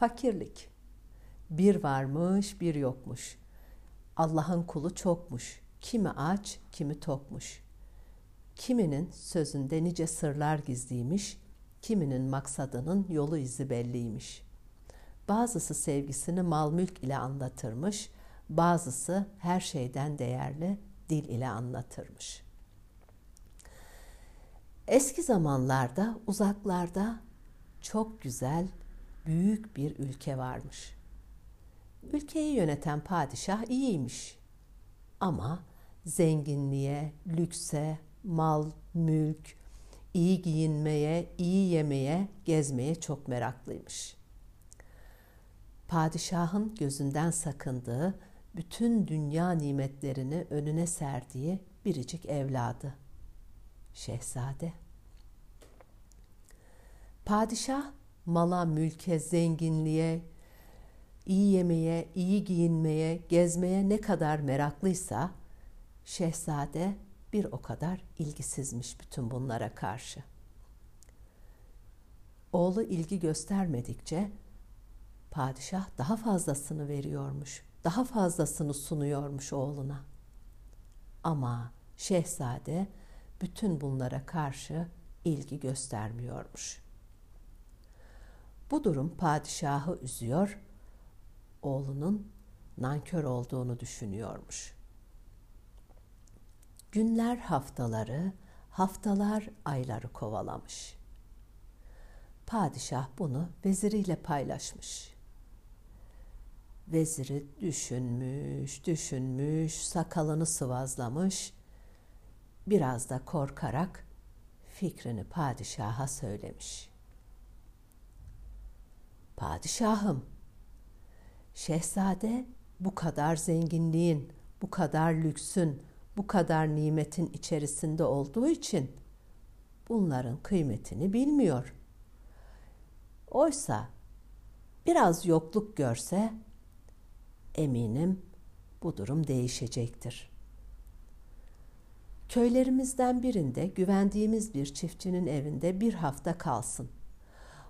fakirlik. Bir varmış, bir yokmuş. Allah'ın kulu çokmuş. Kimi aç, kimi tokmuş. Kiminin sözünde nice sırlar gizliymiş, kiminin maksadının yolu izi belliymiş. Bazısı sevgisini mal mülk ile anlatırmış, bazısı her şeyden değerli dil ile anlatırmış. Eski zamanlarda, uzaklarda çok güzel, büyük bir ülke varmış. Ülkeyi yöneten padişah iyiymiş. Ama zenginliğe, lükse, mal, mülk, iyi giyinmeye, iyi yemeye, gezmeye çok meraklıymış. Padişahın gözünden sakındığı, bütün dünya nimetlerini önüne serdiği biricik evladı, şehzade. Padişah mala, mülke, zenginliğe, iyi yemeye, iyi giyinmeye, gezmeye ne kadar meraklıysa, şehzade bir o kadar ilgisizmiş bütün bunlara karşı. Oğlu ilgi göstermedikçe padişah daha fazlasını veriyormuş, daha fazlasını sunuyormuş oğluna. Ama şehzade bütün bunlara karşı ilgi göstermiyormuş. Bu durum padişahı üzüyor, oğlunun nankör olduğunu düşünüyormuş. Günler haftaları, haftalar ayları kovalamış. Padişah bunu veziriyle paylaşmış. Veziri düşünmüş, düşünmüş, sakalını sıvazlamış, biraz da korkarak fikrini padişaha söylemiş. Padişahım, şehzade bu kadar zenginliğin, bu kadar lüksün, bu kadar nimetin içerisinde olduğu için bunların kıymetini bilmiyor. Oysa biraz yokluk görse eminim bu durum değişecektir. Köylerimizden birinde güvendiğimiz bir çiftçinin evinde bir hafta kalsın.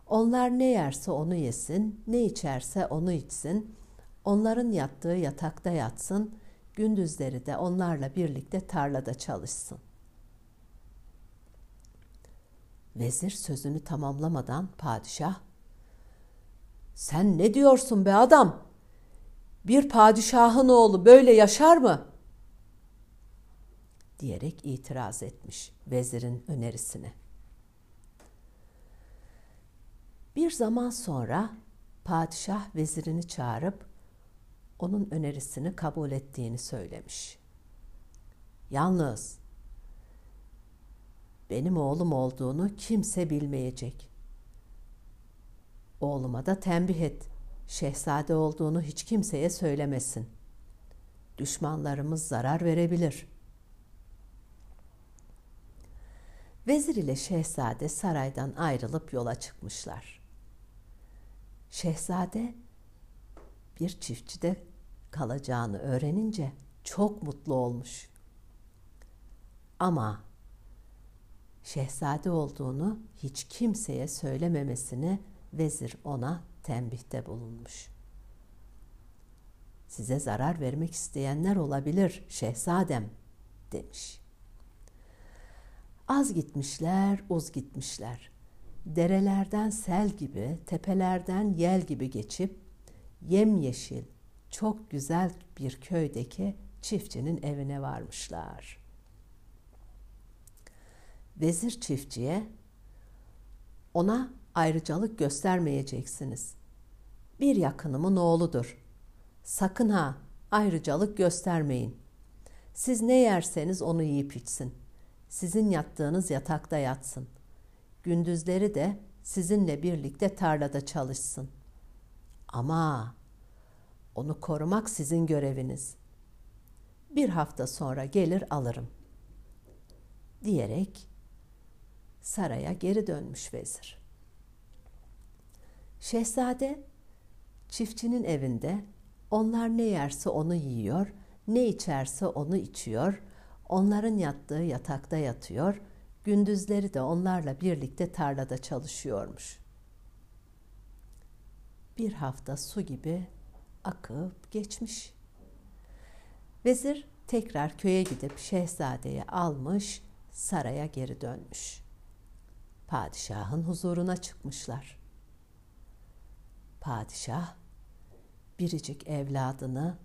Onlar ne yerse onu yesin, ne içerse onu içsin, onların yattığı yatakta yatsın, gündüzleri de onlarla birlikte tarlada çalışsın. Vezir sözünü tamamlamadan padişah, "Sen ne diyorsun be adam? Bir padişahın oğlu böyle yaşar mı?" diyerek itiraz etmiş vezirin önerisine. Bir zaman sonra padişah vezirini çağırıp onun önerisini kabul ettiğini söylemiş. Yalnız benim oğlum olduğunu kimse bilmeyecek. Oğluma da tembih et, şehzade olduğunu hiç kimseye söylemesin. Düşmanlarımız zarar verebilir. Vezir ile şehzade saraydan ayrılıp yola çıkmışlar. Şehzade bir çiftçide kalacağını öğrenince çok mutlu olmuş. Ama şehzade olduğunu hiç kimseye söylememesini vezir ona tembihte bulunmuş. "Size zarar vermek isteyenler olabilir şehzadem," demiş. Az gitmişler, uz gitmişler. Derelerden sel gibi, tepelerden yel gibi geçip yemyeşil, çok güzel bir köydeki çiftçinin evine varmışlar. Vezir çiftçiye, "Ona ayrıcalık göstermeyeceksiniz. Bir yakınımın oğludur. Sakın ha ayrıcalık göstermeyin. Siz ne yerseniz onu yiyip içsin. Sizin yattığınız yatakta yatsın. Gündüzleri de sizinle birlikte tarlada çalışsın. Ama onu korumak sizin göreviniz. Bir hafta sonra gelir alırım," diyerek saraya geri dönmüş vezir. Şehzade çiftçinin evinde onlar ne yerse onu yiyor, ne içerse onu içiyor, onların yattığı yatakta yatıyor, gündüzleri de onlarla birlikte tarlada çalışıyormuş. bir hafta su gibi akıp geçmiş. Vezir tekrar köye gidip şehzadeyi almış, saraya geri dönmüş. Padişahın huzuruna çıkmışlar. Padişah biricik evladını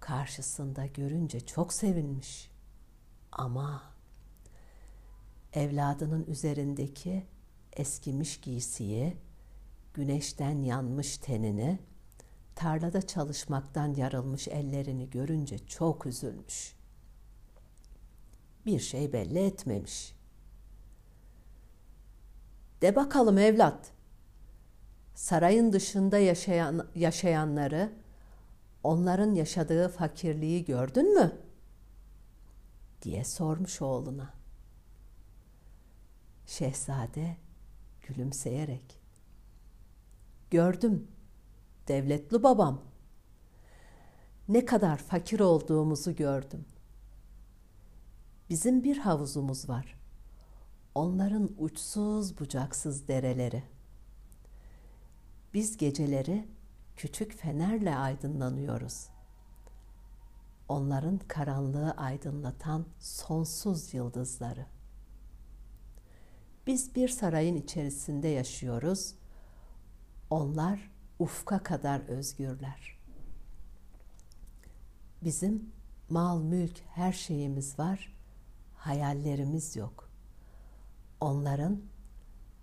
karşısında görünce çok sevinmiş. Ama evladının üzerindeki eskimiş giysiyi, güneşten yanmış tenini, tarlada çalışmaktan yarılmış ellerini görünce çok üzülmüş. Bir şey belli etmemiş. "De bakalım evlat, sarayın dışında yaşayanları, onların yaşadığı fakirliği gördün mü?" diye sormuş oğluna. Şehzade gülümseyerek, "Gördüm devletli babam. Ne kadar fakir olduğumuzu gördüm. Bizim bir havuzumuz var. Onların uçsuz bucaksız dereleri. Biz geceleri küçük fenerle aydınlanıyoruz. Onların karanlığı aydınlatan sonsuz yıldızları. Biz bir sarayın içerisinde yaşıyoruz. Onlar ufka kadar özgürler. Bizim mal, mülk, her şeyimiz var. Hayallerimiz yok. Onların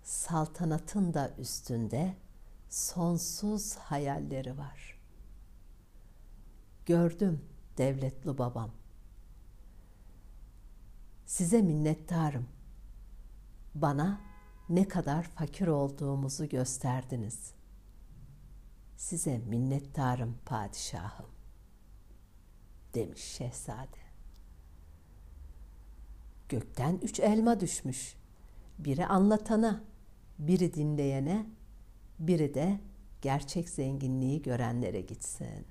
saltanatın da üstünde sonsuz hayalleri var. Gördüm devletli babam. Size minnettarım. Bana ne kadar fakir olduğumuzu gösterdiniz. Size minnettarım padişahım," demiş şehzade. Gökten 3 elma düşmüş. Biri anlatana, biri dinleyene, biri de gerçek zenginliği görenlere gitsin.